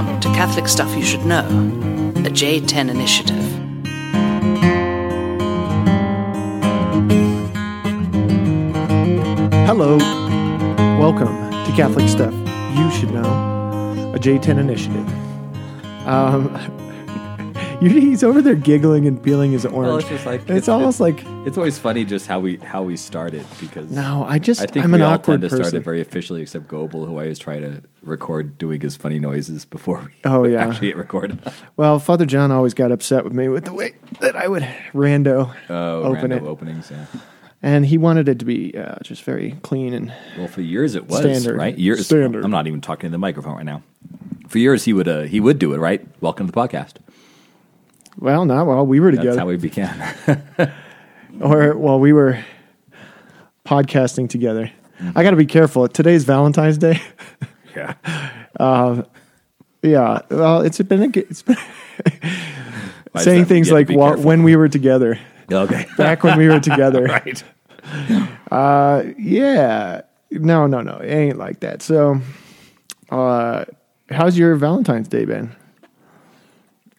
Welcome to Catholic Stuff You Should Know, a J10 initiative. Hello, welcome to Catholic Stuff You Should Know, a J10 initiative. He's over there giggling and peeling his orange. Well, it's just like, it's almost like... It's always funny just how we started, because... No, I'm an awkward person. I think we all tend to start it very officially, except Goebel, who I always try to record doing his funny noises before we actually get recorded. Well, Father John always got upset with me with the way that I would rando openings, yeah. And he wanted it to be just very clean and... Well, for years it was, standard, right? Standard. I'm not even talking to the microphone right now. For years he would do it, right? Welcome to the podcast. Well, not while we were together. That's how we began. Or while we were podcasting together. Mm-hmm. I got to be careful. Today's Valentine's Day. Yeah. Yeah. Well, it's been saying things like when we were together. Okay. Back when we were together. Right. Yeah. No. It ain't like that. So, how's your Valentine's Day been?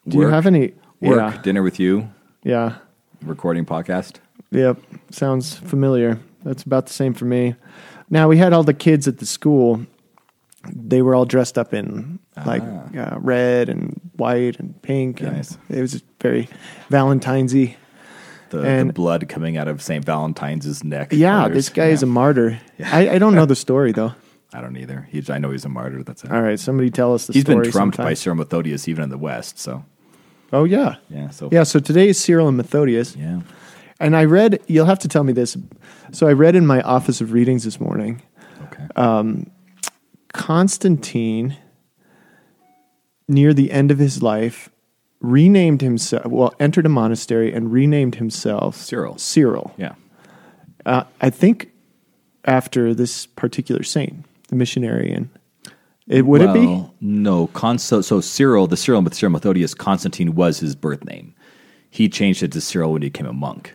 Do you have any... Work, dinner with you. Yeah. Recording podcast. Yep. Sounds familiar. That's about the same for me. Now, we had all the kids at the school. They were all dressed up in like red and white and pink. Nice. And it was just very Valentine's-y. The blood coming out of St. Valentine's' neck. Yeah, colors. This guy is a martyr. Yeah. I don't know the story, though. I don't either. I know he's a martyr. That's it. All right, somebody tell us the story. He's been trumped by Sir Methodius even in the West, so... Oh, yeah. So today is Cyril and Methodius. Yeah. And I read, you'll have to tell me this. So I read in my office of readings this morning, Constantine, near the end of his life, entered a monastery and renamed himself Cyril. Yeah. I think after this particular saint, the missionary and... Would it be? No. So Cyril, the Cyril Methodius, Constantine was his birth name. He changed it to Cyril when he became a monk.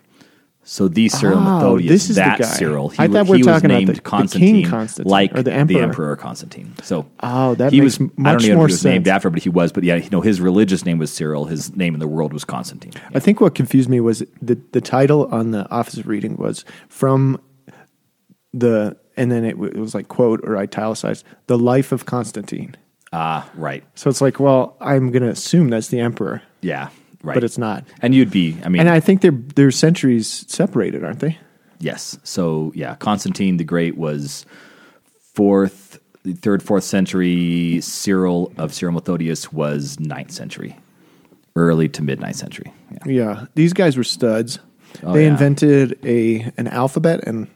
So the Cyril Methodius, this is that the guy. Cyril. I thought we were talking about the King Constantine, like or the Emperor Constantine. So that he makes was, much more sense. I don't even know if he was named after, but he was. But yeah, his religious name was Cyril. His name in the world was Constantine. Yeah. I think what confused me was the title on the Office of Reading was from the... And then it was like quote or italicized, the life of Constantine. Right. So it's like, well, I'm going to assume that's the emperor. Yeah, right. But it's not. And And I think they're centuries separated, aren't they? Yes. So, yeah, Constantine the Great was 4th century. Cyril of Cyril Methodius was 9th century, early to mid-9th century. Yeah. These guys were studs. Oh, they invented an alphabet and...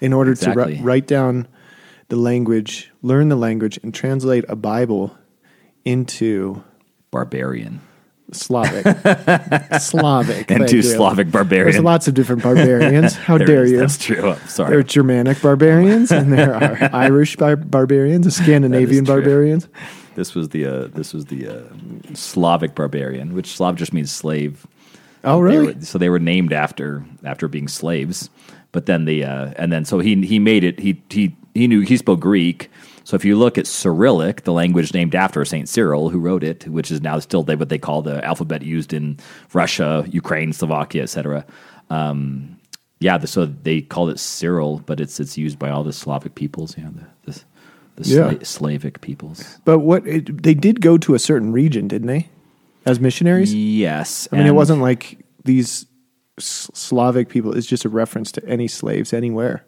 In order to write down the language, learn the language, and translate a Bible into... Barbarian. Slavic. And two Slavic barbarians. There's lots of different barbarians. How dare you? That's true. I'm sorry. There are Germanic barbarians, and there are Irish barbarians, Scandinavian barbarians. This was the Slavic barbarian, which Slav just means slave. Oh, really? They were named after being slaves. But then he made it. He knew he spoke Greek. So if you look at Cyrillic, the language named after Saint Cyril, who wrote it, which is now still what they call the alphabet used in Russia, Ukraine, Slovakia, etc. So they called it Cyril, but it's used by all the Slavic peoples, Slavic peoples. But they did go to a certain region, didn't they, as missionaries? Yes, I mean it wasn't like these. Slavic people is just a reference to any slaves anywhere.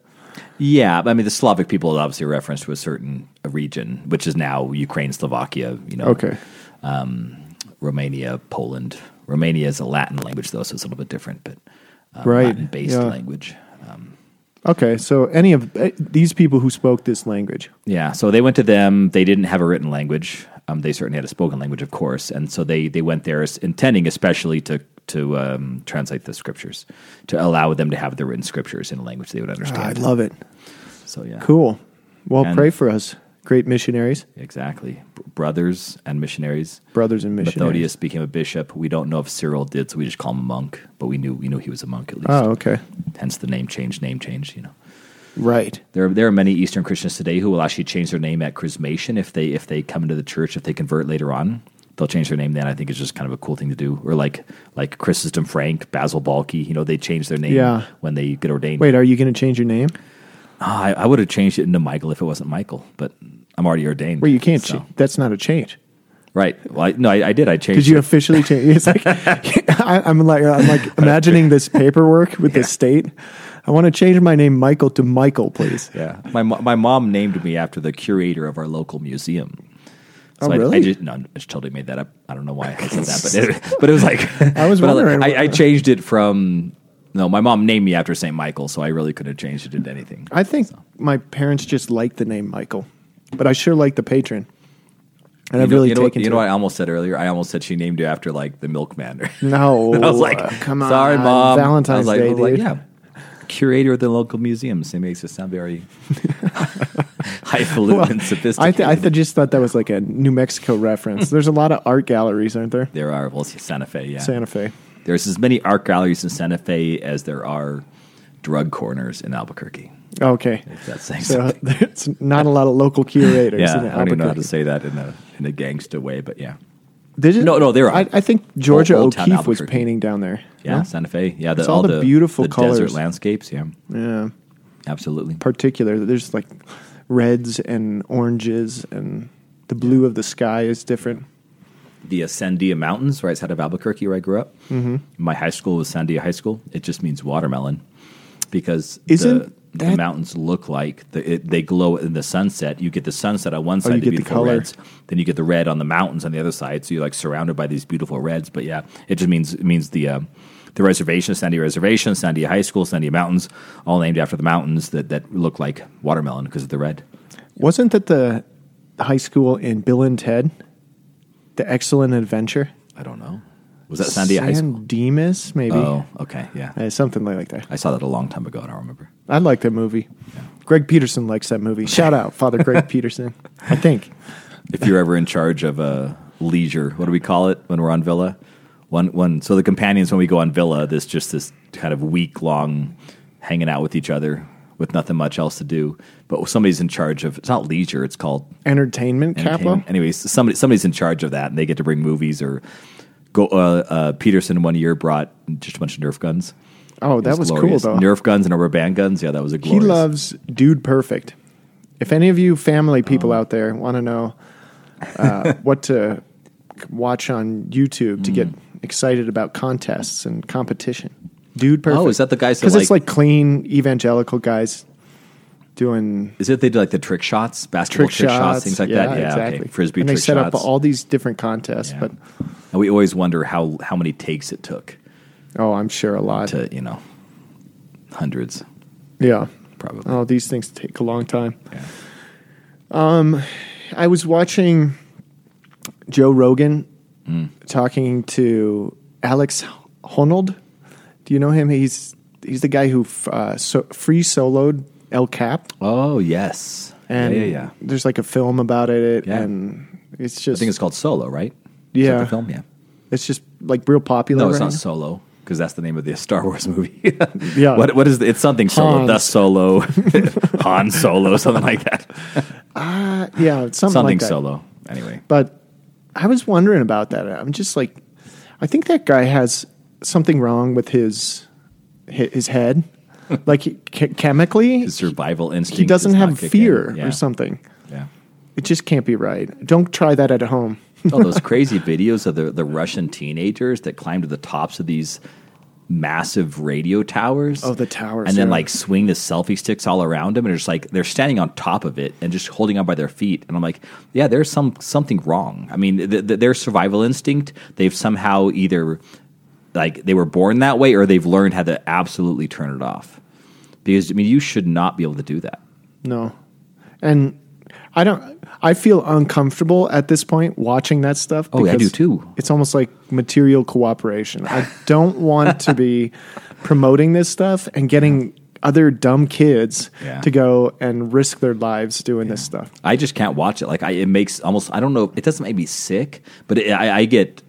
Yeah, I mean the Slavic people is obviously a reference to a certain region, which is now Ukraine, Slovakia, Romania, Poland. Romania is a Latin language though, so it's a little bit different, but Latin-based language. So any of these people who spoke this language. Yeah, so they went to them. They didn't have a written language. They certainly had a spoken language, of course, and so they went there intending especially to translate the scriptures, to allow them to have the written scriptures in a language they would understand. I love it. So, yeah. Cool. Well, pray for us, great missionaries. Exactly. Brothers and missionaries. Methodius became a bishop. We don't know if Cyril did, so we just call him a monk, but we knew he was a monk at least. Oh, okay. Hence the name change, you know. Right. There are many Eastern Christians today who will actually change their name at chrismation if they come into the church, if they convert later on. They'll change their name then. I think it's just kind of a cool thing to do. Or like Chrysostom Frank, Basil Balki, they change their name when they get ordained. Wait, are you going to change your name? I would have changed it into Michael if it wasn't Michael, but I'm already ordained. Well, you can't. So. That's not a change. Right. Well, I did. I changed. Did you officially change? It's like I'm like imagining this paperwork with the state. I want to change my name, Michael, to Michael, please. Yeah. My mom named me after the curator of our local museum. So really? I just totally made that up. I don't know why I said that, but it was like I was wondering. I changed it from. No, my mom named me after St. Michael, so I really couldn't have changed it into anything. I think my parents just liked the name Michael, but I sure like the patron. And I've really taken to it. You know what I almost said earlier? I almost said she named you after, like, the milkman. No. I was like, come on. Sorry, Mom. Valentine's Day, dude. Curator of the local museums. It makes it sound very highfalutin and sophisticated. I just thought that was like a New Mexico reference. There's a lot of art galleries, aren't there? There are. Well, Santa Fe, yeah. Santa Fe. There's as many art galleries in Santa Fe as there are drug corners in Albuquerque. Okay. If that's saying something. There's not a lot of local curators in Albuquerque. I don't even know how to say that in a gangsta way, but yeah. No, there are. I think Georgia O'Keeffe was painting down there. Yeah, no? Santa Fe. Yeah, it's all the beautiful colors. Desert landscapes, yeah. Yeah. Absolutely. Particular. There's like reds and oranges, and the blue of the sky is different. The Sandia Mountains, right outside of Albuquerque, where I grew up. Mm-hmm. My high school was Sandia High School. It just means watermelon because the mountains look like they glow in the sunset. You get the sunset on one side, the beautiful reds. Then you get the red on the mountains on the other side. So you're like surrounded by these beautiful reds. But yeah, it just means the reservation, Sandia Reservation, Sandia High School, Sandia Mountains, all named after the mountains that look like watermelon because of the red. Wasn't that the high school in Bill and Ted? The Excellent Adventure? I don't know. Was that Sandia High School? San Dimas, maybe. Oh, okay, yeah. Something like that. I saw that a long time ago, I don't remember. I like that movie. Yeah. Greg Peterson likes that movie. Shout out, Father Greg Peterson, I think. If you're ever in charge of leisure, what do we call it when we're on Villa? So the companions, when we go on Villa, there's just this kind of week-long hanging out with each other with nothing much else to do. But somebody's in charge of, it's not leisure, it's called... Entertainment. Anyways, somebody's in charge of that, and they get to bring movies or go. Peterson one year brought just a bunch of Nerf guns. Oh, that was cool, though. Nerf guns and rubber band guns, yeah, that was a glorious... He loves Dude Perfect. If any of you family people out there want to know what to watch on YouTube to get excited about contests and competition, Dude Perfect. Oh, is that the guys that like... Because it's like clean evangelical guys... Is it they do like the trick shots, basketball trick shots, things like that? Yeah, exactly. Okay. Frisbee trick shots. And they set up all these different contests. Yeah. But and we always wonder how many takes it took. Oh, I'm sure a lot. To, hundreds. Yeah. Probably. Oh, these things take a long time. Yeah. I was watching Joe Rogan talking to Alex Honnold. Do you know him? He's the guy who free soloed El Cap. Oh, yes. And yeah. There's like a film about it, and it's just... I think it's called Solo, right? Yeah. Is that the film? Yeah. It's just like real popular. No, it's not Solo, because that's the name of the Star Wars movie. Yeah. What is it's something Solo, the Solo, Han Solo, something like that. Yeah, something like that. Something Solo, anyway. But I was wondering about that. I'm just like, I think that guy has something wrong with his head. Like chemically, his survival instinct. He doesn't have fear or something. Yeah, it just can't be right. Don't try that at home. All those crazy videos of the Russian teenagers that climb to the tops of these massive radio towers. Oh, the towers! And then like swing the selfie sticks all around them, and it's like they're standing on top of it and just holding on by their feet. And I'm like, yeah, there's something wrong. I mean, their survival instinct. They've somehow either like they were born that way, or they've learned how to absolutely turn it off. Because, I mean, you should not be able to do that. No. And I feel uncomfortable at this point watching that stuff. Oh, yeah, I do too. It's almost like material cooperation. I don't want to be promoting this stuff and getting other dumb kids to go and risk their lives doing this stuff. I just can't watch it. Like, it makes almost, I don't know, it doesn't make me sick, but I get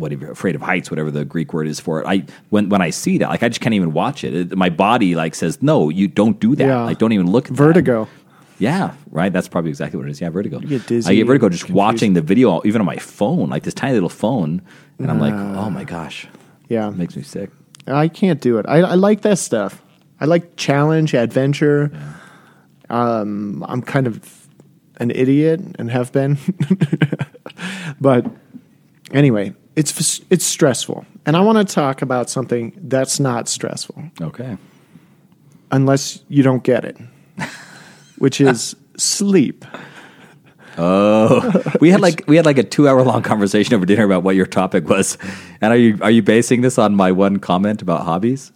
whatever, afraid of heights, whatever the Greek word is for it. When I see that, like, I just can't even watch it. My body like says, no, you don't do that. Yeah. Like, don't even look at vertigo. That. Yeah, right. That's probably exactly what it is. Yeah, vertigo. You get dizzy. I get vertigo just confused. Watching the video, even on my phone, like this tiny little phone, and I'm like, oh my gosh. Yeah, it makes me sick. I can't do it. I like that stuff. I like challenge, adventure. Yeah. I'm kind of an idiot and have been, but anyway, it's stressful, and I want to talk about something that's not stressful. Okay, unless you don't get it. Which is sleep. Oh, we had like a 2 hour long conversation over dinner about what your topic was. And are you basing this on my one comment about hobbies?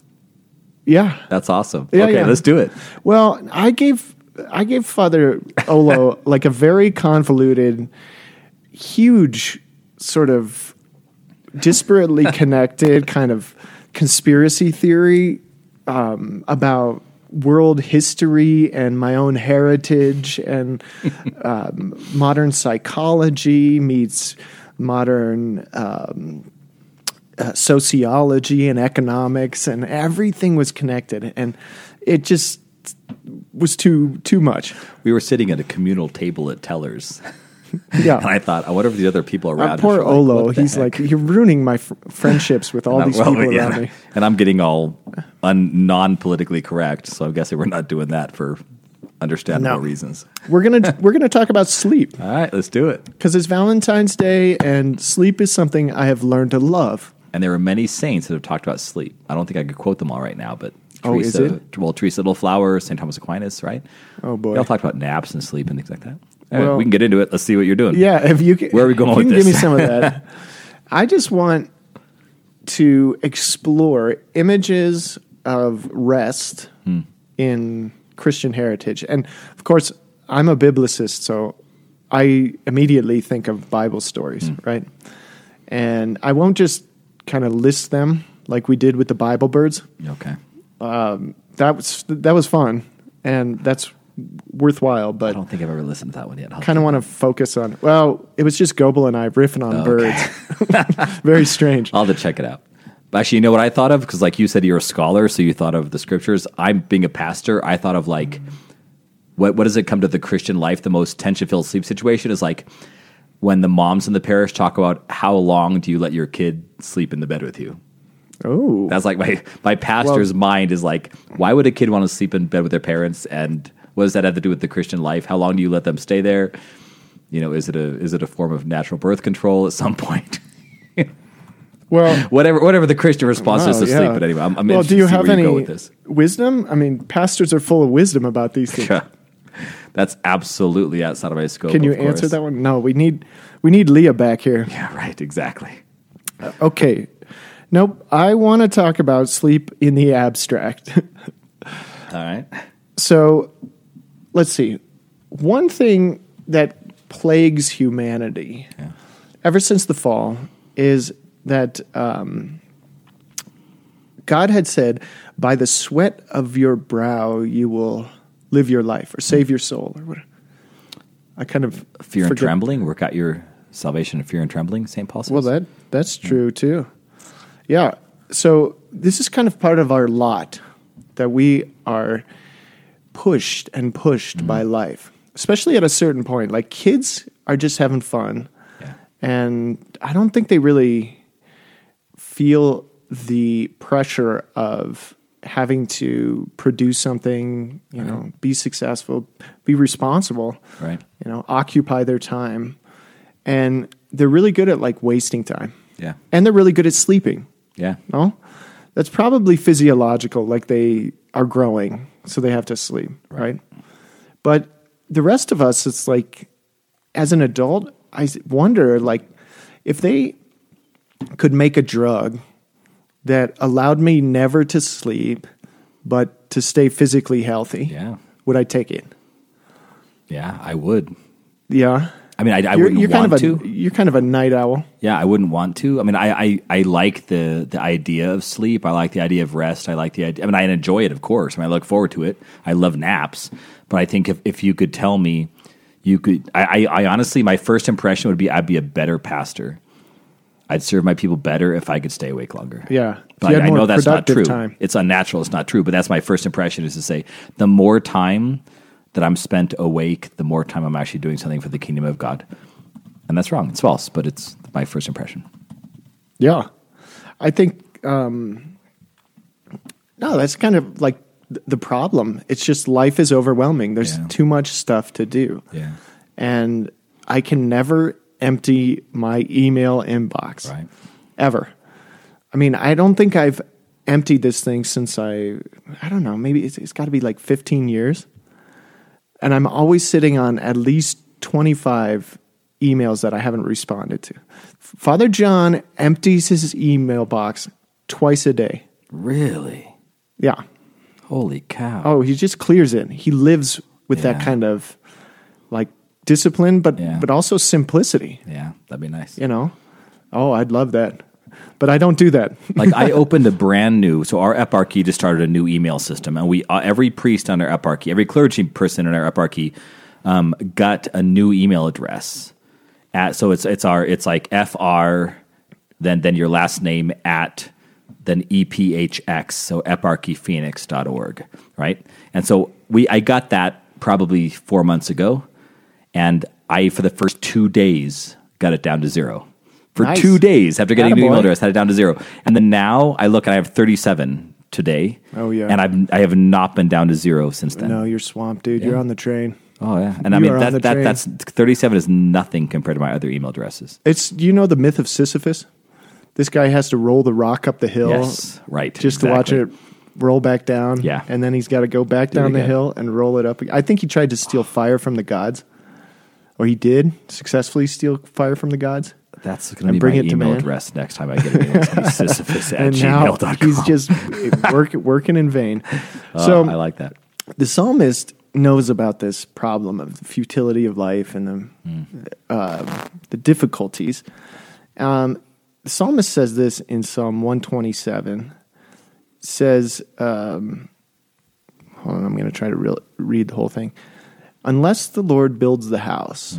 Yeah, that's awesome. Yeah, okay, let's do it. Well, I gave Father Olo like a very convoluted, huge, sort of disparately connected kind of conspiracy theory about world history and my own heritage and modern psychology meets modern sociology and economics, and everything was connected, and it just was too much. We were sitting at a communal table at Teller's. Yeah, and I thought, I wonder if the other people around. Poor Olo, he's heck? Like, you're ruining my friendships with all these people around me, and I'm getting all non-politically correct. So I'm guessing we're not doing that for understandable reasons. We're gonna talk about sleep. All right, let's do it, because it's Valentine's Day, and sleep is something I have learned to love. And there are many saints that have talked about sleep. I don't think I could quote them all right now, but. Teresa, is it? Well, Teresa Littleflower, St. Thomas Aquinas, right? Oh, boy. They all talked about naps and sleep and things like that. Anyway, well, we can get into it. Let's see what you're doing. Yeah. Where are we going with this? Give me some of that. I just want to explore images of rest in Christian heritage. And, of course, I'm a biblicist, so I immediately think of Bible stories, right? And I won't just kind of list them like we did with the Bible birds. Okay. That was fun, and that's worthwhile. But I don't think I've ever listened to that one yet. Kind of want to focus on. Well, it was just Goebel and I riffing on birds. Very strange. I'll have to check it out. But actually, you know what I thought of? Because like you said, you're a scholar, so you thought of the scriptures. I'm being a pastor. I thought of like, what does it come to the Christian life? The most tension-filled sleep situation is like when the moms in the parish talk about how long do you let your kid sleep in the bed with you. Oh, that's like my pastor's mind is like, why would a kid want to sleep in bed with their parents? And what does that have to do with the Christian life? How long do you let them stay there? You know, is it a form of natural birth control at some point? Well, whatever the Christian response is to sleep. But anyway, I'm interested to see where you go with this. Wisdom? I mean, pastors are full of wisdom about these things. Yeah. That's absolutely outside of my scope. Can you answer that one? No, we need Leah back here. Yeah, right. Exactly. Okay. Nope, I want to talk about sleep in the abstract. All right. So, let's see. One thing that plagues humanity ever since the fall is that God had said, by the sweat of your brow you will live your life or save your soul. Or whatever. I kind of fear and trembling, work out your salvation in fear and trembling, St. Paul says. Well, that's true, too. Yeah, so this is kind of part of our lot that we are pushed and pushed by life, especially at a certain point. Like, kids are just having fun, and I don't think they really feel the pressure of having to produce something, you know, be successful, be responsible, right? You know, occupy their time, and they're really good at, like, wasting time. Yeah, and they're really good at sleeping. Yeah. No? That's probably physiological, like they are growing, so they have to sleep, right? But the rest of us, it's like, as an adult, I wonder, like, if they could make a drug that allowed me never to sleep, but to stay physically healthy, would I take it? Yeah, I would. Yeah. I mean, I wouldn't want to. You're kind of a night owl. Yeah, I wouldn't want to. I mean, I like the idea of sleep. I like the idea of rest. I like the idea. I mean, I enjoy it, of course. I mean, I look forward to it. I love naps. But I think if you could tell me, you could. I honestly, my first impression would be I'd be a better pastor. I'd serve my people better if I could stay awake longer. Yeah. But I know that's not true. Time. It's unnatural. It's not true. But that's my first impression, is to say the more time that I'm spent awake, the more time I'm actually doing something for the kingdom of God. And that's wrong. It's false, but it's my first impression. Yeah. I think, no, that's kind of like the problem. It's just life is overwhelming. There's too much stuff to do. Yeah. And I can never empty my email inbox, right, ever. I mean, I don't think I've emptied this thing since I don't know, maybe it's got to be like 15 years. And I'm always sitting on at least 25 emails that I haven't responded to. Father John empties his email box twice a day. Really? Yeah. Holy cow. Oh, he just clears it. He lives with that kind of like discipline, but also simplicity. Yeah, that'd be nice. You know? Oh, I'd love that. But I don't do that. Like, I opened a brand new, so our eparchy just started a new email system, and we every priest on our eparchy, every clergy person in our eparchy got a new email address. So it's like FR, then your last name at, then EPHX, so eparchyphoenix.org, right? And so I got that probably 4 months ago, and I, for the first 2 days, got it down to zero. For 2 days after getting a new email address, had it down to zero. And then now I look and I have 37 today. Oh, yeah. And I have not been down to zero since then. No, you're swamped, dude. Yeah. You're on the train. Oh, yeah. And I mean, that's 37 is nothing compared to my other email addresses. It's, you know, the myth of Sisyphus? This guy has to roll the rock up the hill. Yes, right. Just to watch it roll back down. Yeah. And then he's got to go back down the hill and roll it up. I think he tried to steal fire from the gods. Or he did successfully steal fire from the gods. That's going to be my email address next time I get an email. Sisyphus at gmail.com. He's just working in vain. So I like that. The psalmist knows about this problem of the futility of life and the difficulties. The psalmist says this in Psalm 127. It says, hold on, I'm going to try to read the whole thing. Unless the Lord builds the house,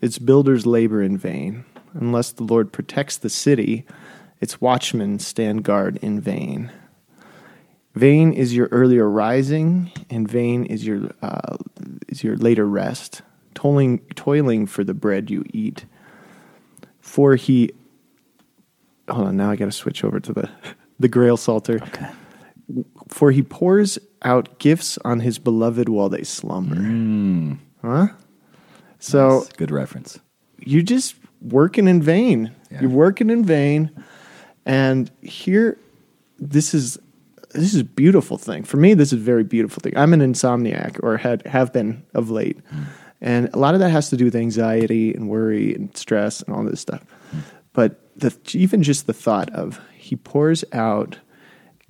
its builders labor in vain. Unless the Lord protects the city, its watchmen stand guard in vain. Vain is your earlier rising, and vain is your later rest, toiling for the bread you eat. For he... Hold on, now I got to switch over to the Grail Psalter. Okay. For he pours out gifts on his beloved while they slumber. Mm. Huh? So nice. Good reference. You're just working in vain. Yeah. You're working in vain. And here, this is a beautiful thing. For me, this is a very beautiful thing. I'm an insomniac, or have been of late. Mm. And a lot of that has to do with anxiety and worry and stress and all this stuff. Mm. But even just the thought of he pours out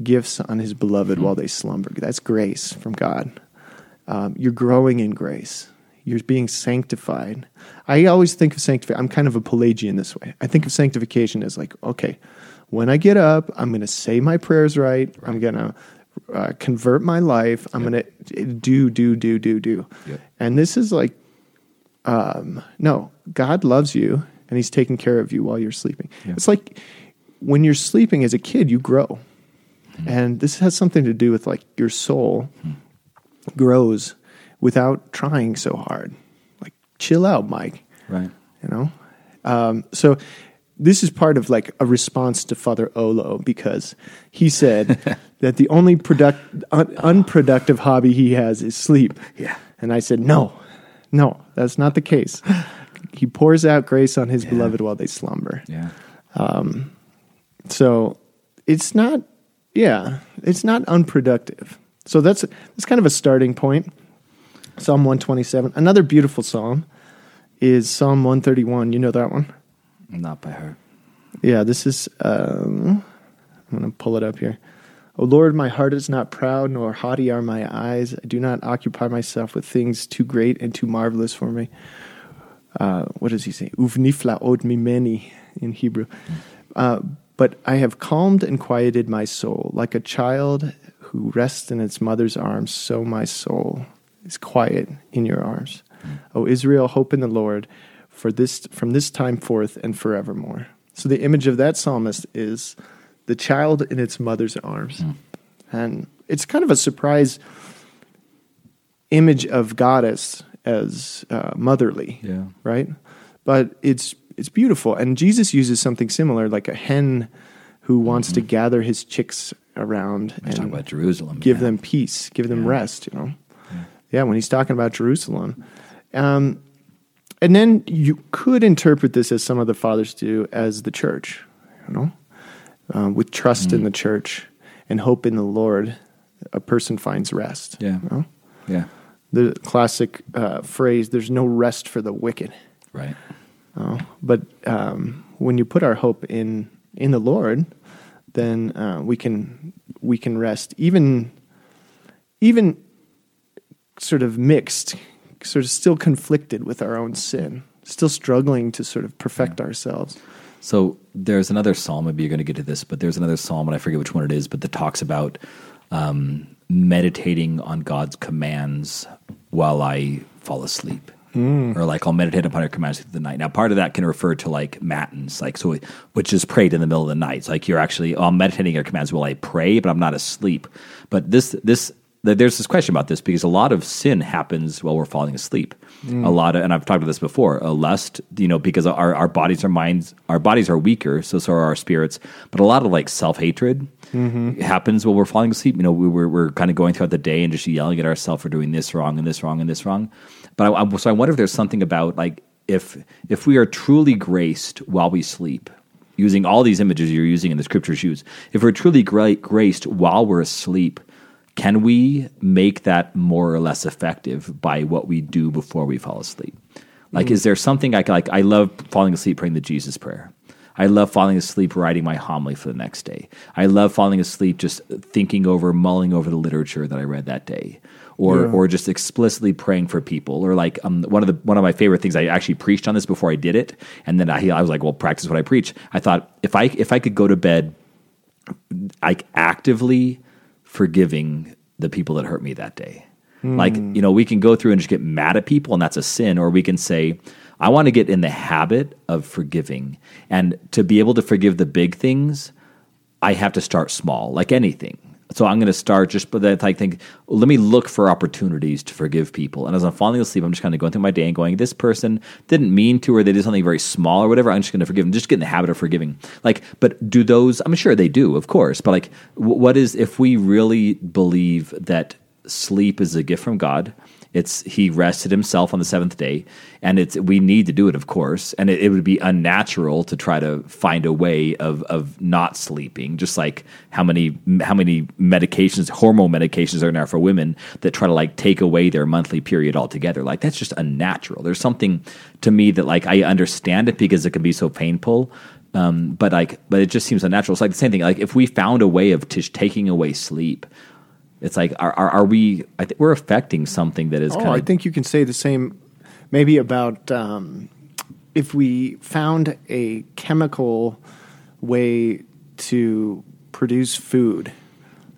gifts on his beloved while they slumber. That's grace from God. You're growing in grace. You're being sanctified. I always think of sanctification. I'm kind of a Pelagian this way. I think of sanctification as like, okay, when I get up, I'm going to say my prayers right. I'm going to convert my life. I'm going to do. Yep. And this is like, no, God loves you, and he's taking care of you while you're sleeping. Yep. It's like when you're sleeping as a kid, you grow. Mm-hmm. And this has something to do with like your soul grows without trying so hard. Like, chill out, Mike. Right. You know? So this is part of like a response to Father Olo, because he said that the only unproductive hobby he has is sleep. Yeah. And I said, no, that's not the case. He pours out grace on his beloved while they slumber. Yeah. So it's not... Yeah, it's not unproductive. So that's kind of a starting point. Psalm 127. Another beautiful psalm is Psalm 131. You know that one? Not by heart. Yeah, this is, I'm going to pull it up here. O Lord, my heart is not proud, nor haughty are my eyes. I do not occupy myself with things too great and too marvelous for me. What does he say? Uv niflaot mimeni in Hebrew. But I have calmed and quieted my soul. Like a child who rests in its mother's arms, so my soul is quiet in your arms. O Israel, hope in the Lord from this time forth and forevermore. So the image of that psalmist is the child in its mother's arms. Mm. And it's kind of a surprise image of God as motherly, yeah, right? But it's beautiful. And Jesus uses something similar, like a hen who wants to gather his chicks around and talking about Jerusalem, give them peace, give them rest, you know? Yeah. When he's talking about Jerusalem. And then you could interpret this, as some of the fathers do, as the church, you know? With trust in the church and hope in the Lord, a person finds rest. Yeah, you know? Yeah. The classic phrase, there's no rest for the wicked. Right. But when you put our hope in the Lord, then we can rest, even sort of mixed, sort of still conflicted with our own sin, still struggling to sort of perfect ourselves. So there's another psalm, maybe you're going to get to this, but there's another psalm, and I forget which one it is, but that talks about meditating on God's commands while I fall asleep. Mm. Or like, I'll meditate upon your commands through the night. Now, part of that can refer to like matins, like so, which is prayed in the middle of the night. It's like you're actually, I'm meditating your commands while I pray, but I'm not asleep. But there's this question about this, because a lot of sin happens while we're falling asleep. Mm. A lot of, and I've talked about this before, a lust, you know, because our bodies, our minds, our bodies are weaker, so are our spirits. But a lot of like self-hatred happens while we're falling asleep. You know, we're kind of going throughout the day and just yelling at ourselves for doing this wrong and this wrong and this wrong. But I wonder if there's something about like if we are truly graced while we sleep, using all these images you're using in the scriptures use, if we're truly graced while we're asleep, can we make that more or less effective by what we do before we fall asleep? Like, is there something I love falling asleep praying the Jesus Prayer. I love falling asleep writing my homily for the next day. I love falling asleep just mulling over the literature that I read that day. Or just explicitly praying for people, or like one of my favorite things. I actually preached on this before I did it, and then I was like, "Well, practice what I preach." I thought if I could go to bed, like actively forgiving the people that hurt me that day. Mm. Like, you know, we can go through and just get mad at people, and that's a sin, or we can say, "I want to get in the habit of forgiving," and to be able to forgive the big things, I have to start small, like anything. So I'm going to start just by that. I think, let me look for opportunities to forgive people. And as I'm falling asleep, I'm just kind of going through my day and going, this person didn't mean to, or they did something very small or whatever. I'm just going to forgive them. Just get in the habit of forgiving. Like, but do those, I'm sure they do, of course. But like, what is, if we really believe that sleep is a gift from God, He rested himself on the seventh day, and we need to do it, of course. And it would be unnatural to try to find a way of not sleeping. Just like how many medications, hormone medications, are now for women that try to like take away their monthly period altogether. Like, that's just unnatural. There's something to me that like, I understand it because it can be so painful. But it just seems unnatural. It's like the same thing. Like, if we found a way of taking away sleep, it's like, are we? I think we're affecting something that is. I think you can say the same, maybe about if we found a chemical way to produce food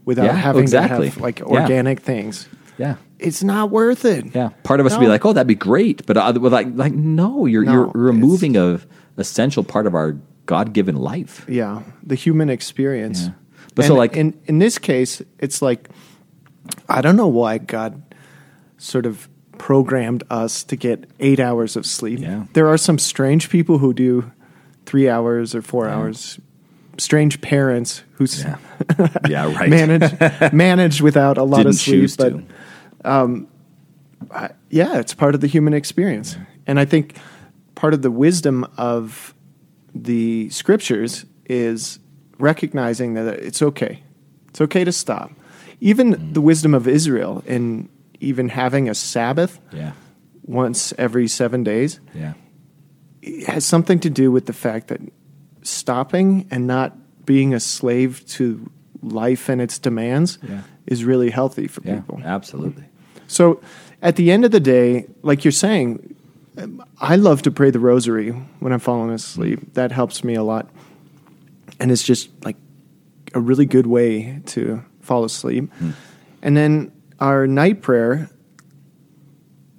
without having to have like organic things. Yeah, it's not worth it. Yeah, part of us would be like, oh, that'd be great, but no, you're removing an essential part of our God-given life. Yeah, the human experience. Yeah. But so like in this case, it's like, I don't know why God sort of programmed us to get 8 hours of sleep. Yeah. There are some strange people who do 3 hours or 4 hours. Strange parents who manage without a lot of sleep. But it's part of the human experience. And I think part of the wisdom of the scriptures is recognizing that it's okay. It's okay to stop. Even the wisdom of Israel in even having a Sabbath once every 7 days it has something to do with the fact that stopping and not being a slave to life and its demands is really healthy for people. Absolutely. So at the end of the day, like you're saying, I love to pray the rosary when I'm falling asleep. That helps me a lot. And it's just like a really good way to fall asleep. Mm. And then our night prayer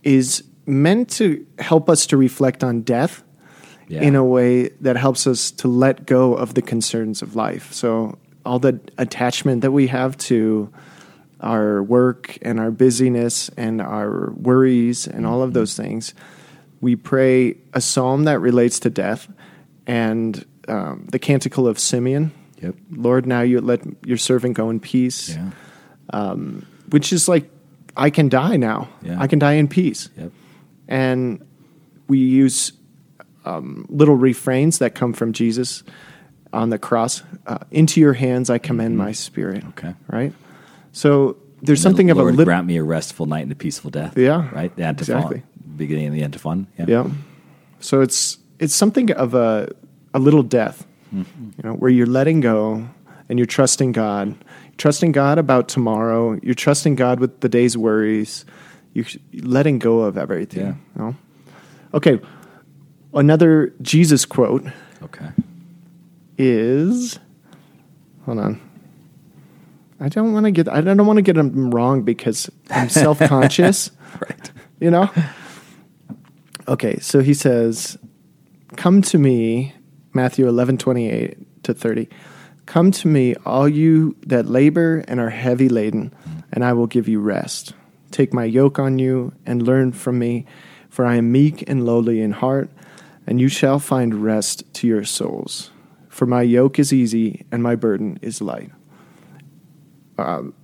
is meant to help us to reflect on death in a way that helps us to let go of the concerns of life. So all the attachment that we have to our work and our busyness and our worries and all of those things, we pray a psalm that relates to death and the Canticle of Simeon. Yep. Lord, now you let your servant go in peace, which is like, I can die now. Yeah. I can die in peace. Yep. And we use little refrains that come from Jesus on the cross. Into your hands I commend my spirit. Okay. Right? So there's something of a... Lord, grant me a restful night and a peaceful death. Yeah. Right? The antiphon. Exactly. Beginning and the antiphon. Yeah. Yeah. So it's something of a little death, you know, where you're letting go and you're trusting God. You're trusting God about tomorrow. You're trusting God with the day's worries. You're letting go of everything. Yeah. You know? Okay. Another Jesus quote is, hold on. I don't want to get them wrong because I'm self-conscious. Right. You know? Okay. So he says, come to me, Matthew 11:28-30. Come to me, all you that labor and are heavy laden, and I will give you rest. Take my yoke on you and learn from me, for I am meek and lowly in heart, and you shall find rest to your souls. For my yoke is easy and my burden is light.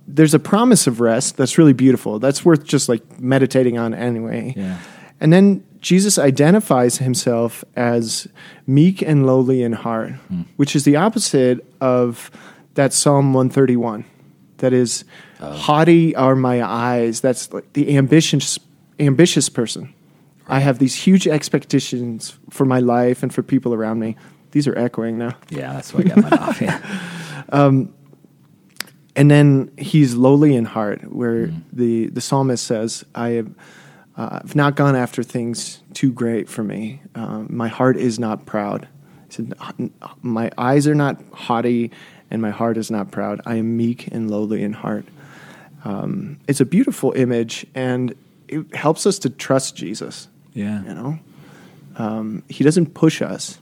There's a promise of rest that's really beautiful. That's worth just like meditating on anyway. Yeah. And then Jesus identifies himself as meek and lowly in heart, which is the opposite of that Psalm 131. That is, haughty are my eyes. That's like the ambitious person. Right. I have these huge expectations for my life and for people around me. These are echoing now. Yeah, that's why I got mine off. Yeah. And then he's lowly in heart, where the psalmist says, I've not gone after things too great for me. My heart is not proud. He said, my eyes are not haughty, and my heart is not proud. I am meek and lowly in heart. It's a beautiful image, and it helps us to trust Jesus. Yeah, you know, he doesn't push us.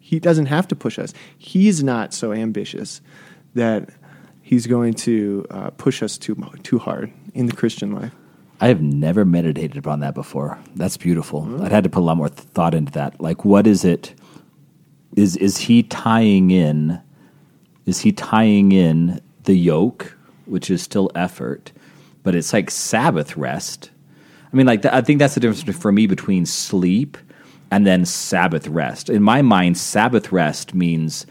He doesn't have to push us. He's not so ambitious that he's going to push us too hard in the Christian life. I have never meditated upon that before. That's beautiful. Mm-hmm. I'd had to put a lot more thought into that. Like, what is it? Is he tying in the yoke, which is still effort, but it's like Sabbath rest? I mean, like, I think that's the difference for me between sleep and then Sabbath rest. In my mind, Sabbath rest means,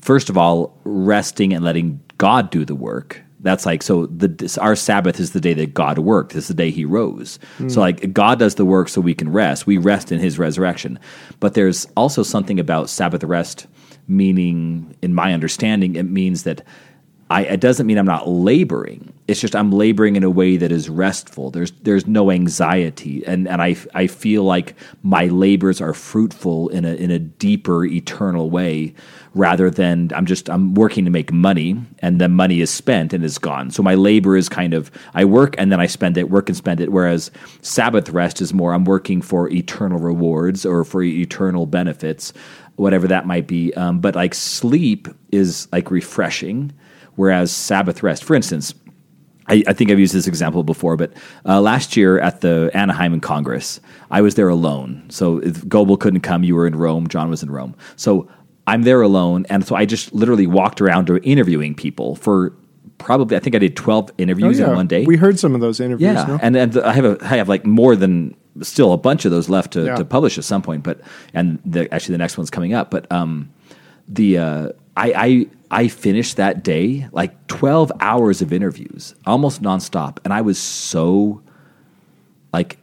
first of all, resting and letting God do the work. That's like, so our Sabbath is the day that God worked. It's the day he rose. So like, God does the work so we can rest. We rest in his resurrection. But there's also something about Sabbath rest, meaning, in my understanding, it means that it doesn't mean I'm not laboring. It's just I'm laboring in a way that is restful. There's no anxiety, and I feel like my labors are fruitful in a deeper, eternal way, rather than I'm working to make money, and the money is spent and is gone. So my labor is kind of, I work and then I spend it, work and spend it. Whereas Sabbath rest is more, I'm working for eternal rewards or for eternal benefits, whatever that might be. But like, sleep is like refreshing. Whereas Sabbath rest, for instance, I think I've used this example before, but last year at the Anaheim Congress, I was there alone. So if Goebel couldn't come, you were in Rome, John was in Rome. So I'm there alone, and so I just literally walked around interviewing people for probably, I think I did 12 interviews in one day. We heard some of those interviews. Yeah, no? and I have like more than, still a bunch of those left to publish at some point, but actually the next one's coming up. But I finished that day, like 12 hours of interviews, almost nonstop. And I was so, like,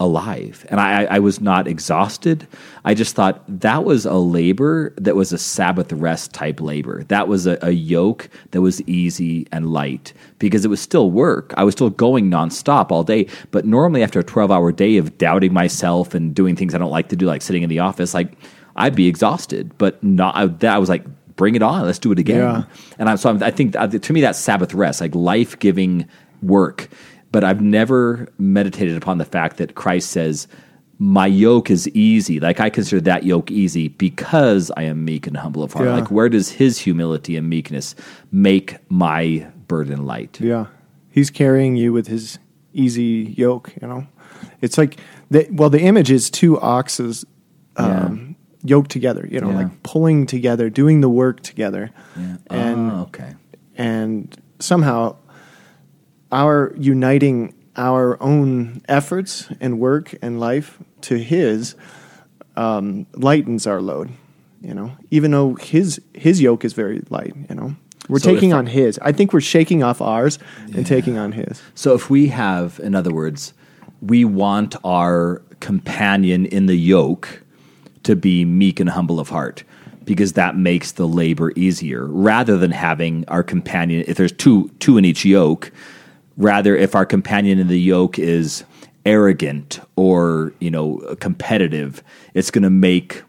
alive. And I was not exhausted. I just thought that was a labor that was a Sabbath rest type labor. That was a yoke that was easy and light, because it was still work. I was still going nonstop all day. But normally after a 12-hour day of doubting myself and doing things I don't like to do, like sitting in the office, like, I'd be exhausted. But I was like, bring it on. Let's do it again. Yeah. And I think, to me, that's Sabbath rest, like life-giving work. But I've never meditated upon the fact that Christ says, my yoke is easy. Like, I consider that yoke easy because I am meek and humble of heart. Yeah. Like, where does his humility and meekness make my burden light? Yeah. He's carrying you with his easy yoke, you know? It's like, the image is two oxes yoked together, you know, like pulling together, doing the work together. Yeah. And, and somehow our uniting our own efforts and work and life to his lightens our load, you know, even though his yoke is very light, you know. We're taking on his. I think we're shaking off ours and taking on his. So if we have, in other words, we want our companion in the yoke to be meek and humble of heart, because that makes the labor easier, rather than having our companion, if there's two in each yoke, rather if our companion in the yoke is arrogant or, you know, competitive, it's going to make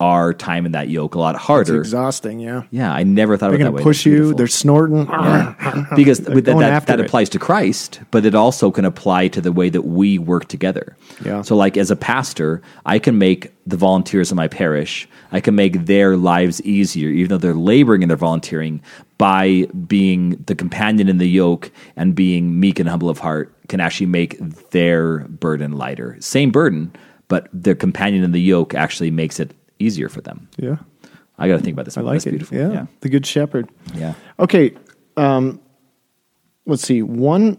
our time in that yoke a lot harder. It's exhausting, yeah. Yeah, I never thought of it that way. They're going to push you, they're snorting. Yeah. Because that applies to Christ, but it also can apply to the way that we work together. Yeah. So like as a pastor, I can make the volunteers in my parish, I can make their lives easier, even though they're laboring and they're volunteering, by being the companion in the yoke and being meek and humble of heart can actually make their burden lighter. Same burden, but their companion in the yoke actually makes it easier for them. Yeah. I got to think about this one. I like That's it. Beautiful. Yeah. Yeah. The Good Shepherd. Yeah. Okay. Let's see. One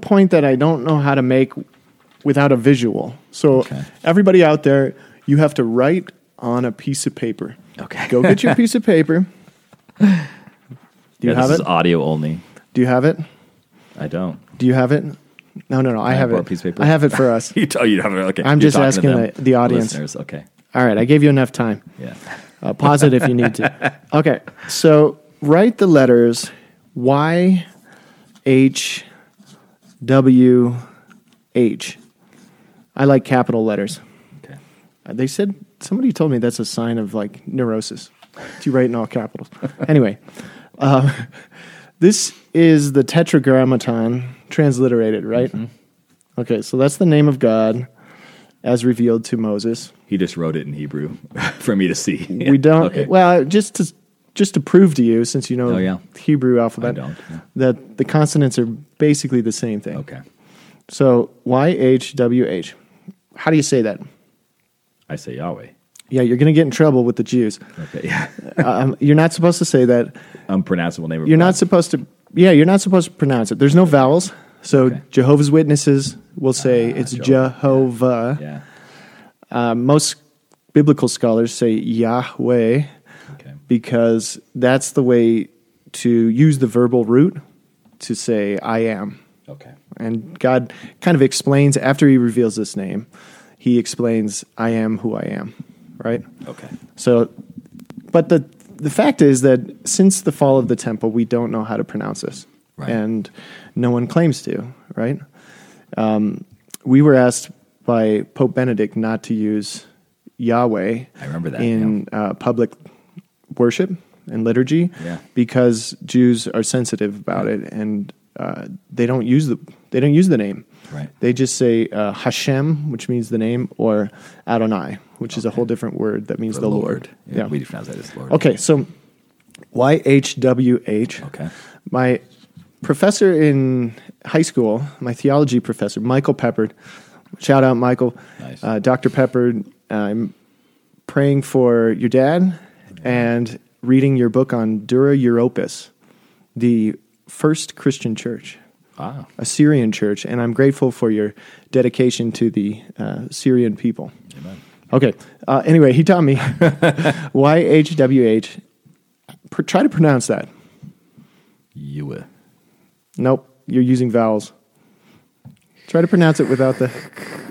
point that I don't know how to make without a visual. So everybody out there, you have to write on a piece of paper. Okay. Go get your piece of paper. Do you have it? This is audio only. Do you have it? I don't. Do you have it? No. I have it. Piece of paper? I have it for us. You have it. Okay. I'm just asking the audience. Listeners. Okay. All right. I gave you enough time. Yeah. Pause it if you need to. Okay. So write the letters YHWH. I like capital letters. Okay. They said, somebody told me that's a sign of like neurosis. Do you write in all capitals? Anyway, this is the Tetragrammaton transliterated, right? Mm-hmm. Okay, so that's the name of God as revealed to Moses. He just wrote it in Hebrew for me to see. We don't, well, just to prove to you, since you know the Hebrew alphabet, that the consonants are basically the same thing. Okay. So YHWH. How do you say that? I say Yahweh. Yeah, you're going to get in trouble with the Jews. Okay, yeah. You're not supposed to say that. Unpronounceable name of God. You're not supposed to. Yeah, you're not supposed to pronounce it. There's no vowels. So Jehovah's Witnesses will say it's Jehovah. Yeah. Most biblical scholars say Yahweh because that's the way to use the verbal root to say I am. Okay. And God kind of explains, after he reveals this name, he explains I am who I am. Right? Okay. So, but the fact is that since the fall of the temple, we don't know how to pronounce this. Right. And no one claims to, right? We were asked by Pope Benedict not to use Yahweh public worship and liturgy because Jews are sensitive about it, and they don't use the name. Right. They just say Hashem, which means the name, or Adonai, which is a whole different word that means the Lord. Yeah, we pronounce that as Lord. Okay, so YHWH. Okay. My professor in high school, my theology professor, Michael Peppard. Shout out, Michael. Nice. Dr. Peppard, I'm praying for your dad and reading your book on Dura Europis, the first Christian church. Wow. A Syrian church, and I'm grateful for your dedication to the Syrian people. Amen. Okay. Anyway, he taught me YHWH. Try to pronounce that. Yahweh. Nope. You're using vowels. Try to pronounce it without the...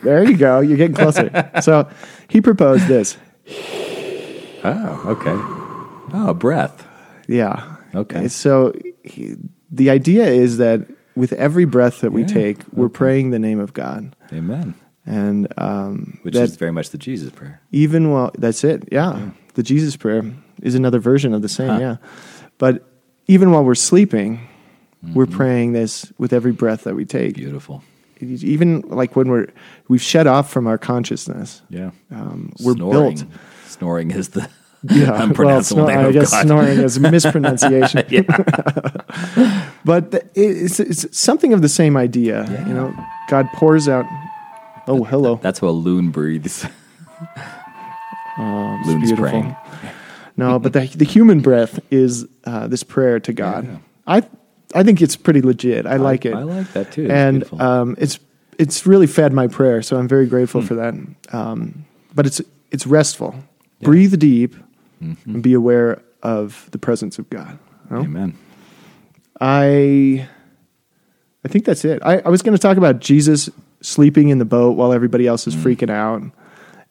There you go. You're getting closer. So he proposed this. Oh, okay. Oh, breath. Yeah. Okay. So the idea is that with every breath that we take, we're praying the name of God. Amen. And which is very much the Jesus Prayer. Even while that's it, yeah. The Jesus Prayer is another version of the same, But even while we're sleeping, we're praying this with every breath that we take. Beautiful. even like when we've shut off from our consciousness. Yeah. We're snoring. Built. Snoring is the unpronounceable name of God. I guess snoring is mispronunciation. But it's something of the same idea. Yeah. You know, God pours out. Oh, hello. That's how a loon breathes. Loon's praying. No, but the human breath is this prayer to God. Yeah. I think it's pretty legit. I like it. I like that too. And it's really fed my prayer, so I'm very grateful for that. But it's restful. Yeah. Breathe deep and be aware of the presence of God. Oh? Amen. I think that's it. I was going to talk about Jesus sleeping in the boat while everybody else is freaking out,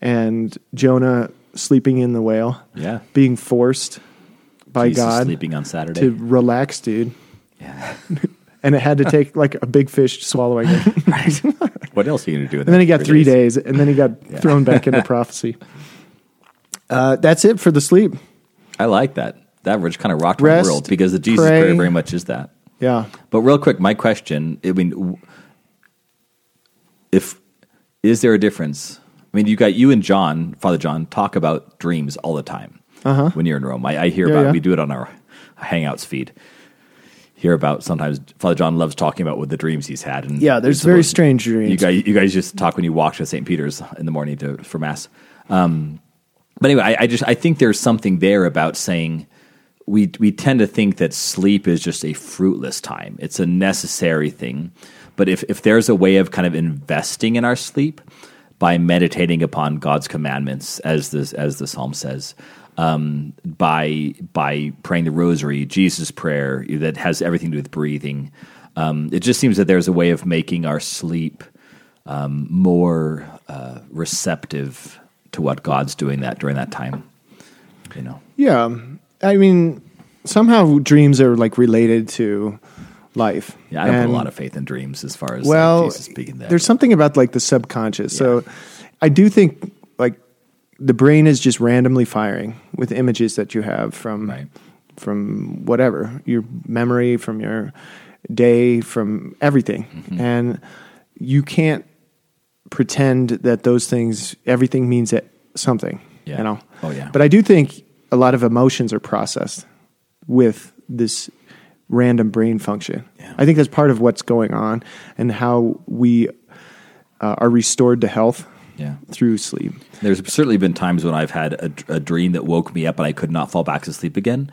and Jonah sleeping in the whale. Yeah, being forced by Jesus God sleeping on Saturday to relax, dude. Yeah, and it had to take like a big fish swallowing it. Right. What else are you going to do with that? And then he got 3 days, and then he got thrown back into prophecy. That's it for the sleep. I like that. That kind of rocked my world because the Jesus prayer very much is that. Yeah. But real quick, my question: I mean, is there a difference? I mean, you and John, Father John, talk about dreams all the time when you're in Rome. I hear about it. We do it on our Hangouts feed. Hear about sometimes Father John loves talking about what the dreams he's had. And there's very strange dreams. You guys just talk when you walk to St. Peter's in the morning for Mass. But anyway, I think there's something there about saying we tend to think that sleep is just a fruitless time. It's a necessary thing. But if there's a way of kind of investing in our sleep by meditating upon God's commandments, as the Psalm says, by praying the Rosary, Jesus Prayer, that has everything to do with breathing, it just seems that there's a way of making our sleep more receptive to what God's doing during that time. You know? Yeah. I mean, somehow dreams are like related to life. Yeah, I don't put a lot of faith in dreams as far as Jesus speaking there. There's something about like the subconscious. Yeah. So I do think like the brain is just randomly firing with images that you have from whatever, your memory, from your day, from everything. Mm-hmm. And you can't pretend that those things, everything means that something, you know? Oh, yeah. But I do think a lot of emotions are processed with this random brain function. Yeah. I think that's part of what's going on and how we are restored to health through sleep. There's certainly been times when I've had a dream that woke me up and I could not fall back to sleep again.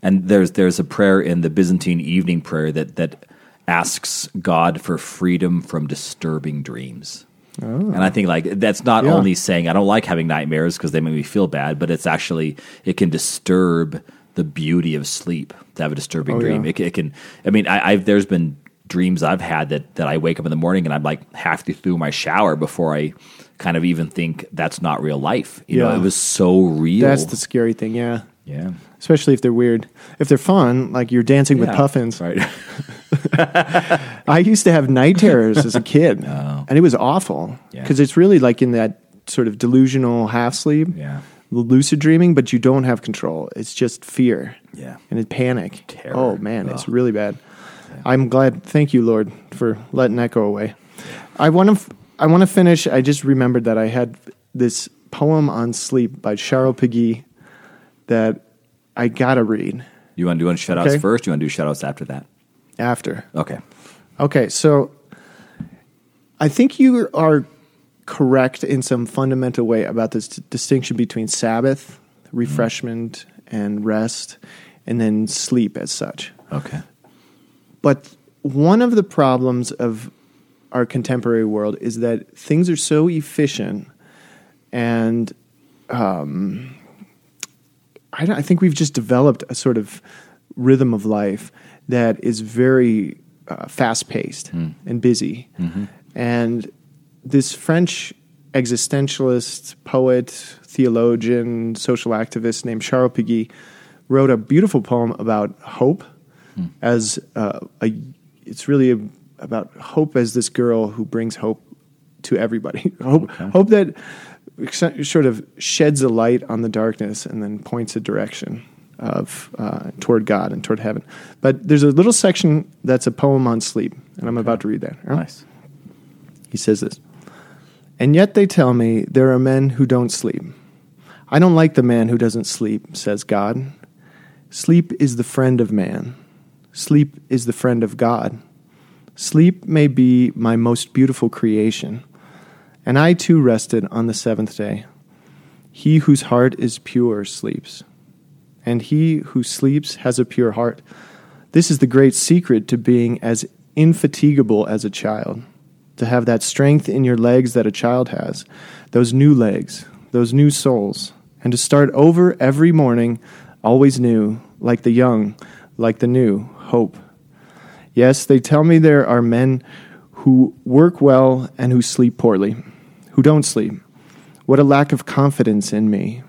And there's a prayer in the Byzantine evening prayer that asks God for freedom from disturbing dreams. Oh. And I think like that's not only saying I don't like having nightmares because they make me feel bad, but it's actually it can disturb the beauty of sleep to have a disturbing dream. Yeah. It can. I mean, I've there's been dreams I've had that I wake up in the morning and I'm like halfway through my shower before I kind of even think that's not real life. You know, it was so real. That's the scary thing. Yeah. Yeah. Especially if they're weird. If they're fun, like you're dancing with puffins. Right. I used to have night terrors as a kid, and it was awful because it's really like in that sort of delusional half sleep, lucid dreaming, but you don't have control. It's just fear, and it panic. Terror. Oh man, it's really bad. Yeah. I'm glad. Thank you, Lord, for letting that go away. I want to finish. I just remembered that I had this poem on sleep by Charles Péguy that I gotta read. You want to do shout-outs first? You want to do shout-outs after that? After. Okay, so I think you are correct in some fundamental way about this distinction between Sabbath, refreshment, and rest, and then sleep as such. Okay. But one of the problems of our contemporary world is that things are so efficient, and I think we've just developed a sort of rhythm of life that is very fast-paced and busy. Mm-hmm. And this French existentialist, poet, theologian, social activist named Charles Péguy wrote a beautiful poem about hope. As it's really about hope as this girl who brings hope to everybody. Hope that sort of sheds a light on the darkness and then points a direction of toward God and toward heaven. But there's a little section that's a poem on sleep, and I'm about to read that. Nice. He says this. And yet they tell me there are men who don't sleep. I don't like the man who doesn't sleep, says God. Sleep is the friend of man. Sleep is the friend of God. Sleep may be my most beautiful creation. And I too rested on the seventh day. He whose heart is pure sleeps, and he who sleeps has a pure heart. This is the great secret to being as infatigable as a child, to have that strength in your legs that a child has, those new legs, those new souls, and to start over every morning, always new, like the young, like the new, hope. Yes, they tell me there are men who work well and who sleep poorly, who don't sleep. What a lack of confidence in me.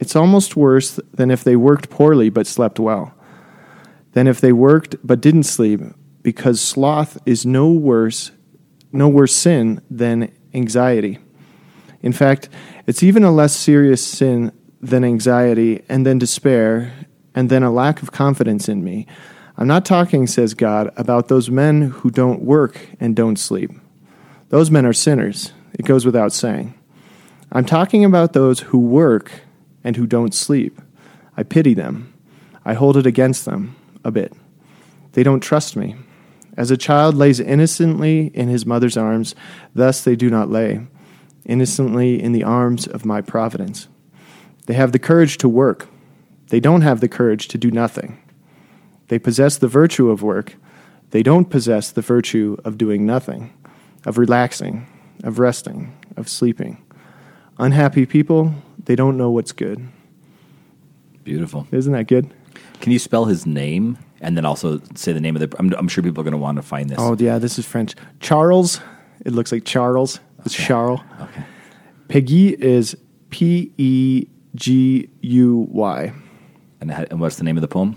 It's almost worse than if they worked poorly but slept well, than if they worked but didn't sleep, because sloth is no worse sin than anxiety. In fact, it's even a less serious sin than anxiety, and then despair, and then a lack of confidence in me. I'm not talking, says God, about those men who don't work and don't sleep. Those men are sinners. It goes without saying. I'm talking about those who work and who don't sleep. I pity them. I hold it against them a bit. They don't trust me. As a child lays innocently in his mother's arms, thus they do not lay, innocently in the arms of my providence. They have the courage to work. They don't have the courage to do nothing. They possess the virtue of work. They don't possess the virtue of doing nothing, of relaxing, of resting, of sleeping. Unhappy people, they don't know what's good. Beautiful. Isn't that good? Can you spell his name and then also say the name of the... I'm sure people are going to want to find this. Oh, yeah, this is French. Charles. It looks like Charles. It's okay. Charles. Okay. Péguy is P-E-G-U-Y. And what's the name of the poem?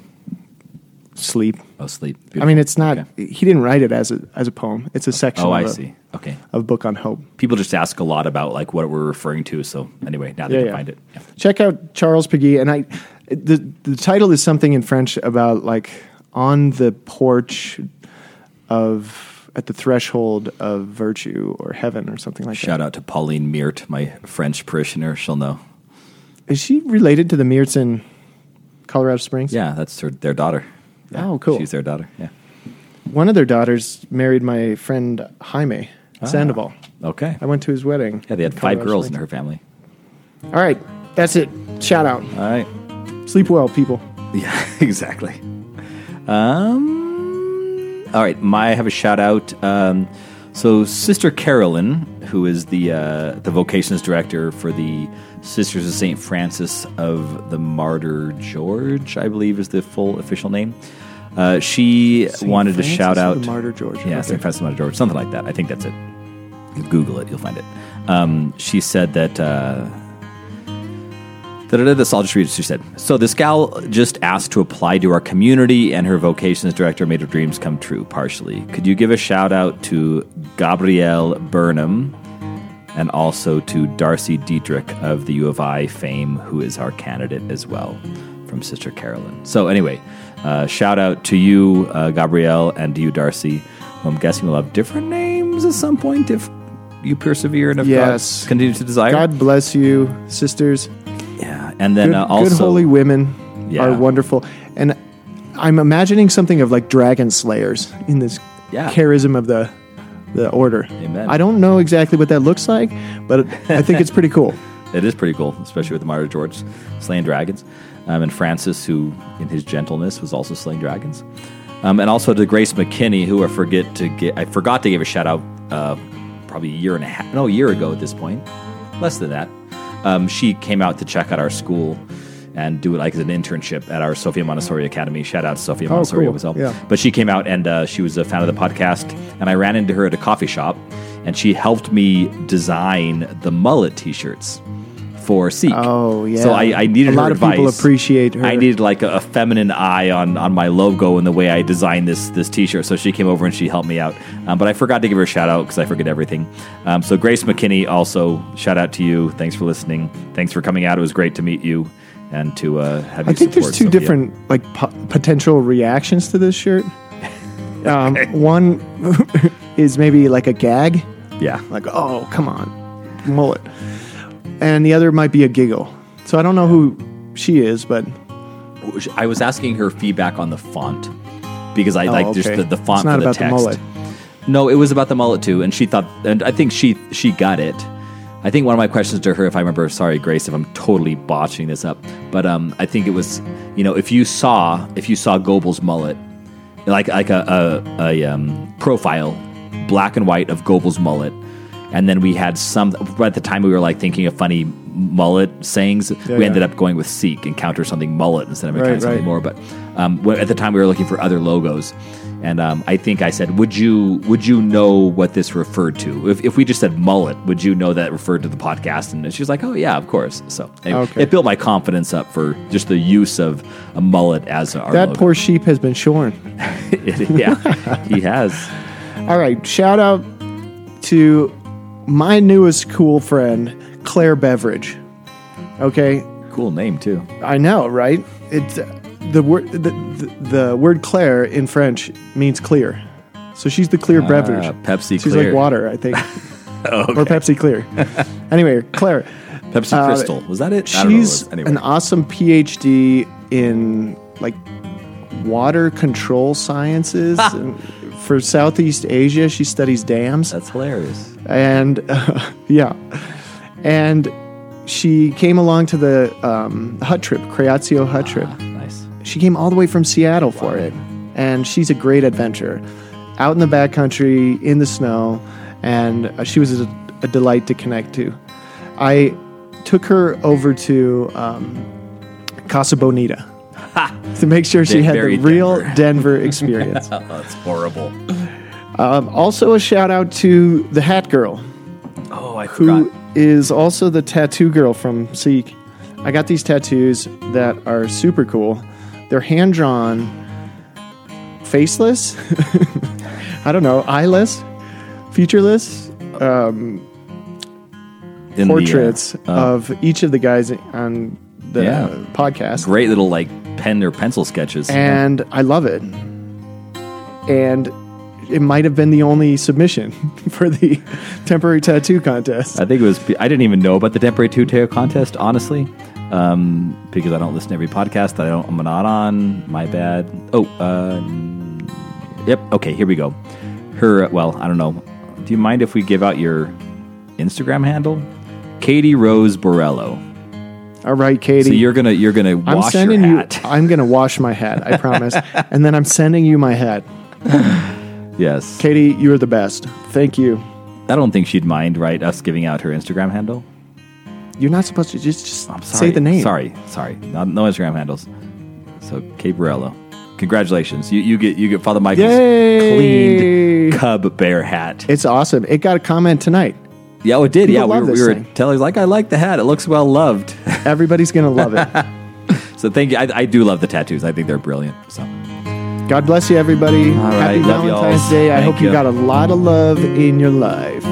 Sleep. Oh, Sleep. Beautiful. I mean, it's not... Okay. He didn't write it as a poem. It's a section I see. Okay. Of Book on Hope. People just ask a lot about like what we're referring to. So anyway, now they can find it. Yeah. Check out Charles Péguy. And the title is something in French about like on the porch of, at the threshold of virtue or heaven or something like Shout out to Pauline Meert, my French parishioner. She'll know. Is she related to the Meerts in Colorado Springs? Yeah, that's their daughter. Yeah, oh, cool. She's their daughter. Yeah. One of their daughters married my friend Jaime Sandoval. Okay. I went to his wedding. Yeah, they had 5 girls in her family. All right. That's it. Shout out. All right. Sleep well, people. Yeah, exactly. All right. I have a shout out. So Sister Carolyn, who is the vocations director for the Sisters of St. Francis of the Martyr George, I believe is the full official name. She Saint wanted Francis to shout out... St. Francis of the Martyr George. Yeah, okay. St. Francis of the Martyr George, something like that. I think that's it. You Google it, you'll find it. She said that... this, I'll just read it. She said, so this gal just asked to apply to our community, and her vocations director made her dreams come true, partially. Could you give a shout out to Gabrielle Burnham and also to Darcy Dietrich of the U of I fame, who is our candidate as well, from Sister Carolyn. So anyway... shout out to you, Gabrielle, and to you, Darcy, who I'm guessing will have different names at some point if you persevere and if God continue to desire. God bless you, sisters. Yeah, and then also... Good holy women are wonderful. And I'm imagining something of like dragon slayers in this charism of the order. Amen. I don't know exactly what that looks like, but I think it's pretty cool. It is pretty cool, especially with the Martyr George slaying dragons. And Francis, who in his gentleness was also slaying dragons. And also to Grace McKinney, who I forgot to give a shout out probably a year ago at this point, less than that. She came out to check out our school and do it like as an internship at our Sophia Montessori Academy. Shout out to Sophia Montessori as well. Yeah. But she came out and she was a fan of the podcast, and I ran into her at a coffee shop, and she helped me design the mullet t-shirts for Seek. Oh, yeah. So I needed her advice. A lot of people appreciate her. I needed like a feminine eye on my logo and the way I designed this t-shirt. So she came over and she helped me out. But I forgot to give her a shout out because I forget everything. So Grace McKinney, also shout out to you. Thanks for listening. Thanks for coming out. It was great to meet you and to have you support. I think there's two different like potential reactions to this shirt. One is maybe like a gag. Yeah, like, oh, come on, mullet. And the other might be a giggle. So I don't know who she is, but... I was asking her feedback on the font, because I just the font for the text. It's not about the mullet. No, it was about the mullet, too, and she thought... And I think she got it. I think one of my questions to her, if I remember... Sorry, Grace, if I'm totally botching this up. But I think it was, you know, if you saw Goebbels' mullet, like a profile, black and white of Goebbels' mullet, and then we had some... By the time we were, like, thinking of funny mullet sayings, we ended up going with Seek, encounter something mullet, instead of encounter something more. But at the time, we were looking for other logos. And I think I said, would you know what this referred to? If we just said mullet, would you know that it referred to the podcast? And she was like, oh, yeah, of course. So it built my confidence up for just the use of a mullet as our logo. That poor sheep has been shorn. Yeah, he has. All right, shout out to my newest cool friend, Claire Beveridge. Okay. Cool name, too. I know, right? It's... The word Claire in French means clear. So she's the clear beverage. Pepsi she's clear. She's like water, I think. Or Pepsi clear. Anyway, Claire. Pepsi Crystal. Was that it? She's an awesome PhD in like water control sciences. And for Southeast Asia, she studies dams. That's hilarious. And and she came along to the hut trip, Creatio hut trip. She came all the way from Seattle for it, and she's a great adventurer. Out in the backcountry, in the snow, and she was a delight to connect to. I took her over to Casa Bonita to make sure she had the real Denver experience. That's horrible. Also a shout-out to the Hat Girl, who is also the tattoo girl from Seek. I got these tattoos that are super cool. They're hand-drawn, faceless, I don't know, eyeless, featureless, portraits of each of the guys on the podcast. Great little, like, pen or pencil sketches. And I love it. And it might have been the only submission for the temporary tattoo contest. I think it was... I didn't even know about the temporary tattoo contest, honestly. Because I don't listen to every podcast that I'm not on. My bad. Yep. Okay, here we go. Her, well, I don't know. Do you mind if we give out your Instagram handle? Katie Rose Borello. All right, Katie. So you're gonna wash your hat. I'm gonna wash my hat. I promise. And then I'm sending you my hat. Yes, Katie, you are the best. Thank you. I don't think she'd mind, right? Us giving out her Instagram handle. You're not supposed to just say the name. Sorry. No Instagram handles. So, Kate Borello. Congratulations. You get Father Michael's cleaned cub bear hat. It's awesome. It got a comment tonight. Yeah, it did. People we were telling, like, I like the hat. It looks well loved. Everybody's going to love it. So, thank you. I do love the tattoos. I think they're brilliant. So, God bless you, everybody. All right, Happy Valentine's Day. I hope you got a lot of love in your life.